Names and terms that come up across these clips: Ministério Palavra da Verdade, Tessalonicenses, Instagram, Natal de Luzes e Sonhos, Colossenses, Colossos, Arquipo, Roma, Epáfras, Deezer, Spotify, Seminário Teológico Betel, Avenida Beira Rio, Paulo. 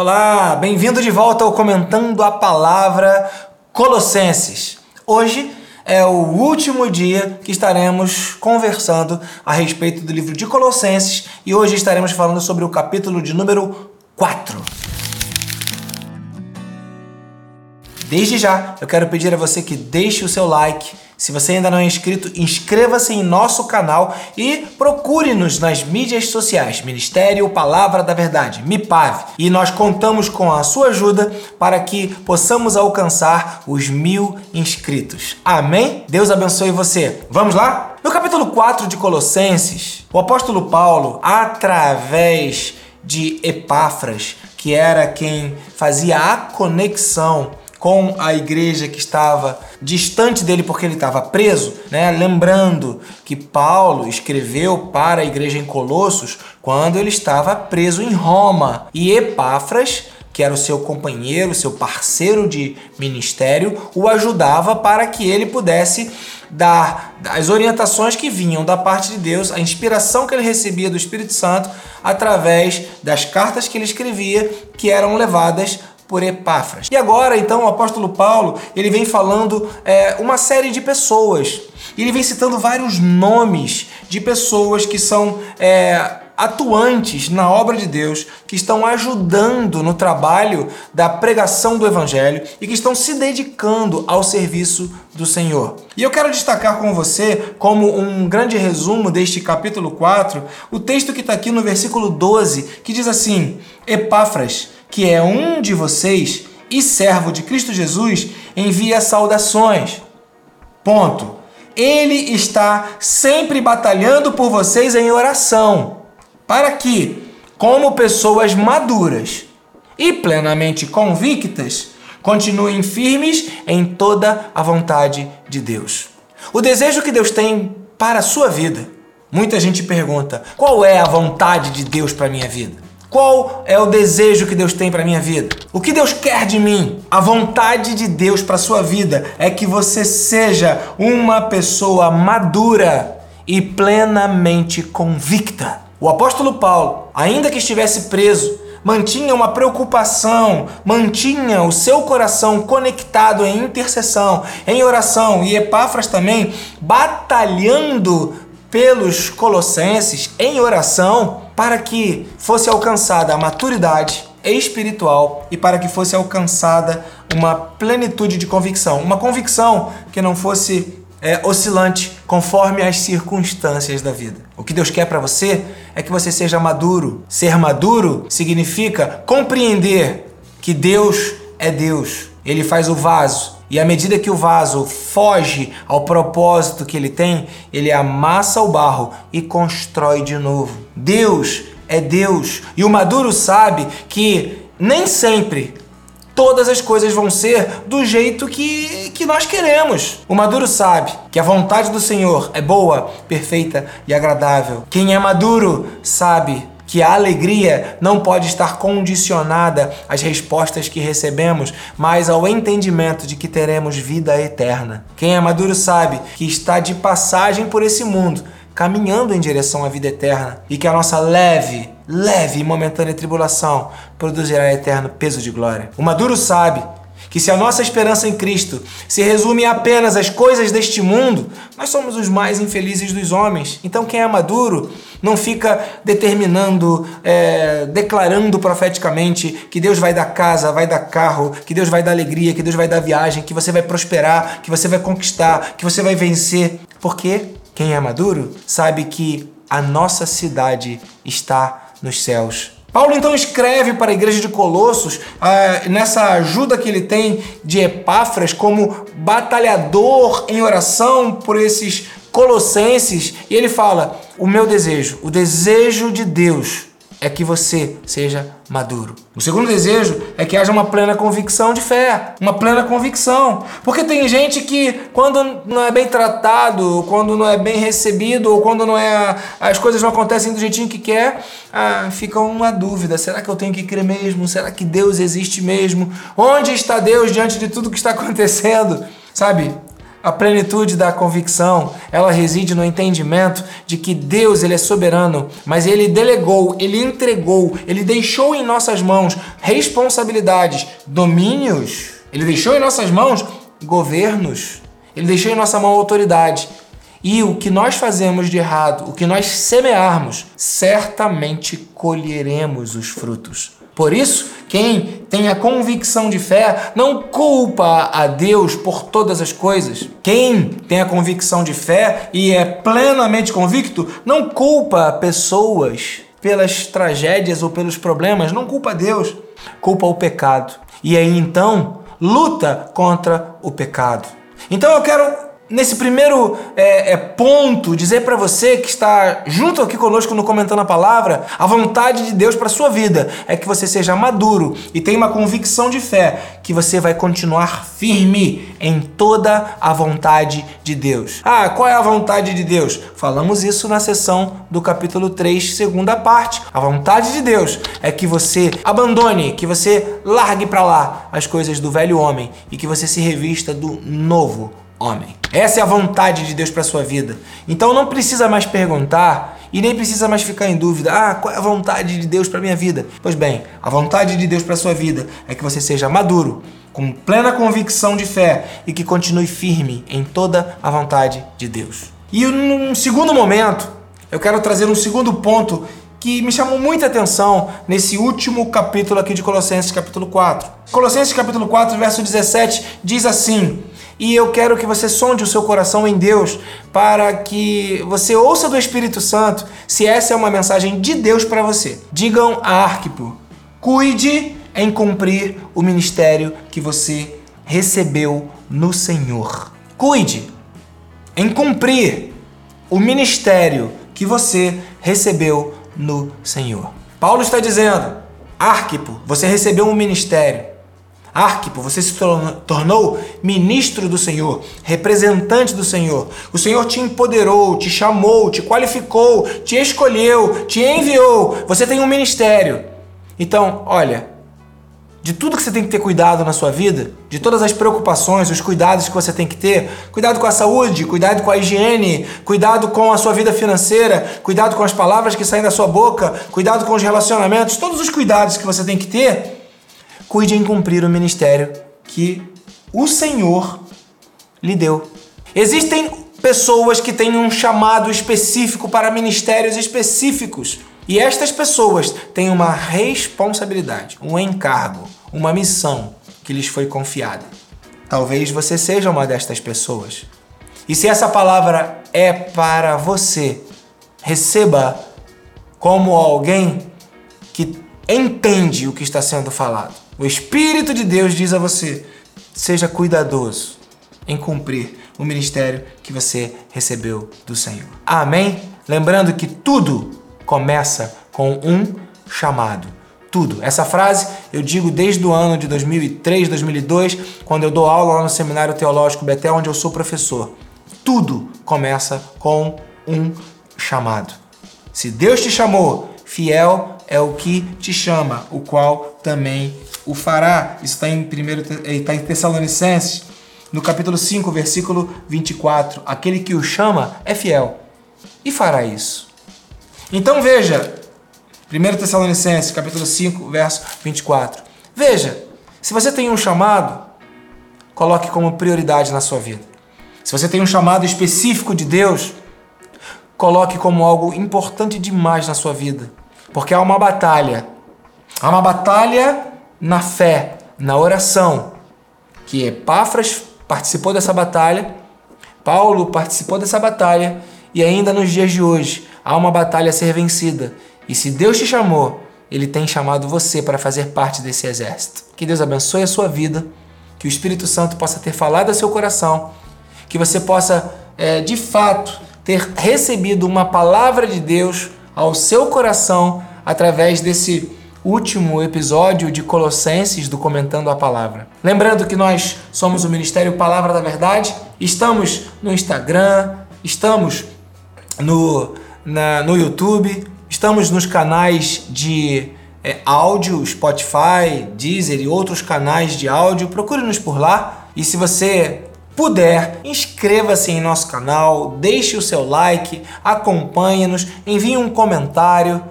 Olá, bem-vindo de volta ao Comentando a Palavra Colossenses. Hoje é o último dia que estaremos conversando a respeito do livro de Colossenses e hoje estaremos falando sobre o capítulo de número 4. Desde já, eu quero pedir a você que deixe o seu like. Se você ainda não é inscrito, inscreva-se em nosso canal e procure-nos nas mídias sociais, Ministério Palavra da Verdade, MIPAV. E nós contamos com a sua ajuda para que possamos alcançar os 1.000 inscritos. Amém? Deus abençoe você. Vamos lá? No capítulo 4 de Colossenses, o apóstolo Paulo, através de Epáfras, que era quem fazia a conexão com a igreja que estava distante dele porque ele estava preso, né? Lembrando que Paulo escreveu para a igreja em Colossos quando ele estava preso em Roma. E Epáfras, que era o seu companheiro, seu parceiro de ministério, o ajudava para que ele pudesse dar as orientações que vinham da parte de Deus, a inspiração que ele recebia do Espírito Santo através das cartas que ele escrevia, que eram levadas por Epáfras. E agora, então, o apóstolo Paulo, ele vem falando uma série de pessoas. Ele vem citando vários nomes de pessoas que são atuantes na obra de Deus, que estão ajudando no trabalho da pregação do Evangelho e que estão se dedicando ao serviço do Senhor. E eu quero destacar com você, como um grande resumo deste capítulo 4, o texto que está aqui no versículo 12, que diz assim: Epáfras, que é um de vocês e servo de Cristo Jesus, envia saudações. Ponto. Ele está sempre batalhando por vocês em oração, para que, como pessoas maduras e plenamente convictas, continuem firmes em toda a vontade de Deus. O desejo que Deus tem para a sua vida. Muita gente pergunta: qual é a vontade de Deus para a minha vida? Qual é o desejo que Deus tem para a minha vida? O que Deus quer de mim? A vontade de Deus para a sua vida é que você seja uma pessoa madura e plenamente convicta. O apóstolo Paulo, ainda que estivesse preso, mantinha uma preocupação, mantinha o seu coração conectado em intercessão, em oração, e Epáfras também batalhando pelos colossenses em oração, para que fosse alcançada a maturidade espiritual e para que fosse alcançada uma plenitude de convicção. Uma convicção que não fosse oscilante conforme as circunstâncias da vida. O que Deus quer para você é que você seja maduro. Ser maduro significa compreender que Deus é Deus. Ele faz o vaso. E à medida que o vaso foge ao propósito que ele tem, ele amassa o barro e constrói de novo. Deus é Deus. E o maduro sabe que nem sempre todas as coisas vão ser do jeito que nós queremos. O maduro sabe que a vontade do Senhor é boa, perfeita e agradável. Quem é maduro sabe que a alegria não pode estar condicionada às respostas que recebemos, mas ao entendimento de que teremos vida eterna. Quem é maduro sabe que está de passagem por esse mundo, caminhando em direção à vida eterna, e que a nossa leve e momentânea tribulação produzirá eterno peso de glória. O maduro sabe que se a nossa esperança em Cristo se resume apenas às coisas deste mundo, nós somos os mais infelizes dos homens. Então quem é maduro não fica determinando, declarando profeticamente que Deus vai dar casa, vai dar carro, que Deus vai dar alegria, que Deus vai dar viagem, que você vai prosperar, que você vai conquistar, que você vai vencer. Porque quem é maduro sabe que a nossa cidade está nos céus. Paulo então escreve para a igreja de Colossos, nessa ajuda que ele tem de Epáfras como batalhador em oração por esses colossenses, e ele fala: o meu desejo, o desejo de Deus é que você seja maduro. O segundo desejo é que haja uma plena convicção de fé, uma plena convicção. Porque tem gente que, quando não é bem tratado, quando não é bem recebido, ou quando não é, as coisas não acontecem do jeitinho que quer, fica uma dúvida: será que eu tenho que crer mesmo? Será que Deus existe mesmo? Onde está Deus diante de tudo que está acontecendo? Sabe? A plenitude da convicção, ela reside no entendimento de que Deus, ele é soberano, mas ele delegou, ele entregou, ele deixou em nossas mãos responsabilidades, domínios, ele deixou em nossas mãos governos, ele deixou em nossa mão autoridade. E o que nós fazemos de errado, o que nós semearmos, certamente colheremos os frutos. Por isso, quem tem a convicção de fé não culpa a Deus por todas as coisas. Quem tem a convicção de fé e é plenamente convicto não culpa pessoas pelas tragédias ou pelos problemas, não culpa Deus, culpa o pecado. E aí então luta contra o pecado. Então eu quero, nesse primeiro ponto, dizer para você que está junto aqui conosco no Comentando a Palavra, a vontade de Deus para a sua vida é que você seja maduro e tenha uma convicção de fé que você vai continuar firme em toda a vontade de Deus. Ah, qual é a vontade de Deus? Falamos isso na sessão do capítulo 3, segunda parte. A vontade de Deus é que você abandone, que você largue para lá as coisas do velho homem e que você se revista do novo homem. Essa é a vontade de Deus para a sua vida. Então não precisa mais perguntar e nem precisa mais ficar em dúvida. Ah, qual é a vontade de Deus para a minha vida? Pois bem, a vontade de Deus para a sua vida é que você seja maduro, com plena convicção de fé e que continue firme em toda a vontade de Deus. E num segundo momento, eu quero trazer um segundo ponto que me chamou muita atenção nesse último capítulo aqui de Colossenses, capítulo 4. Colossenses, capítulo 4, verso 17, diz assim: e eu quero que você sonde o seu coração em Deus para que você ouça do Espírito Santo se essa é uma mensagem de Deus para você. Digam a Arquipo: cuide em cumprir o ministério que você recebeu no Senhor. Cuide em cumprir o ministério que você recebeu no Senhor. Paulo está dizendo: Arquipo, você recebeu um ministério. Arquipo, você se tornou ministro do Senhor, representante do Senhor. O Senhor te empoderou, te chamou, te qualificou, te escolheu, te enviou. Você tem um ministério. Então, olha, de tudo que você tem que ter cuidado na sua vida, de todas as preocupações, os cuidados que você tem que ter, cuidado com a saúde, cuidado com a higiene, cuidado com a sua vida financeira, cuidado com as palavras que saem da sua boca, cuidado com os relacionamentos, todos os cuidados que você tem que ter, cuide em cumprir o ministério que o Senhor lhe deu. Existem pessoas que têm um chamado específico para ministérios específicos. E estas pessoas têm uma responsabilidade, um encargo, uma missão que lhes foi confiada. Talvez você seja uma destas pessoas. E se essa palavra é para você, receba como alguém que entende o que está sendo falado. O Espírito de Deus diz a você: seja cuidadoso em cumprir o ministério que você recebeu do Senhor. Amém? Lembrando que tudo começa com um chamado. Tudo. Essa frase eu digo desde o ano de 2003, 2002, quando eu dou aula lá no Seminário Teológico Betel, onde eu sou professor. Tudo começa com um chamado. Se Deus te chamou, fiel é o que te chama, o qual também o fará. Isso está em Tessalonicenses, no capítulo 5, versículo 24. Aquele que o chama é fiel e fará isso. Então veja, 1 Tessalonicenses, capítulo 5, verso 24. Veja, se você tem um chamado, coloque como prioridade na sua vida. Se você tem um chamado específico de Deus, coloque como algo importante demais na sua vida. Porque há uma batalha. Há uma batalha na fé, na oração, que Epáfras participou dessa batalha, Paulo participou dessa batalha, e ainda nos dias de hoje há uma batalha a ser vencida. E se Deus te chamou, Ele tem chamado você para fazer parte desse exército. Que Deus abençoe a sua vida, que o Espírito Santo possa ter falado ao seu coração, que você possa, de fato, ter recebido uma palavra de Deus ao seu coração através desse último episódio de Colossenses do Comentando a Palavra. Lembrando que nós somos o Ministério Palavra da Verdade, estamos no Instagram, estamos no YouTube, estamos nos canais de áudio, Spotify, Deezer e outros canais de áudio. Procure-nos por lá. E se você puder, inscreva-se em nosso canal, deixe o seu like, acompanhe-nos, envie um comentário,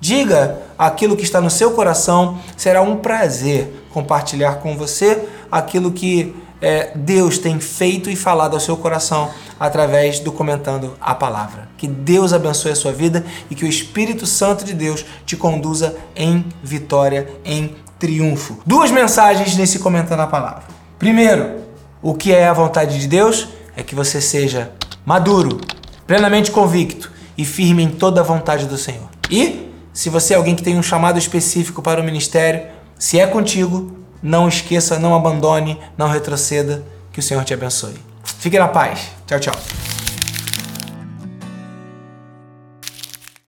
diga aquilo que está no seu coração. Será um prazer compartilhar com você aquilo que Deus tem feito e falado ao seu coração através do Comentando a Palavra. Que Deus abençoe a sua vida e que o Espírito Santo de Deus te conduza em vitória, em triunfo. Duas mensagens nesse Comentando a Palavra. Primeiro, o que é a vontade de Deus é que você seja maduro, plenamente convicto e firme em toda a vontade do Senhor. E, se você é alguém que tem um chamado específico para o ministério, se é contigo, não esqueça, não abandone, não retroceda. Que o Senhor te abençoe. Fique na paz. Tchau, tchau.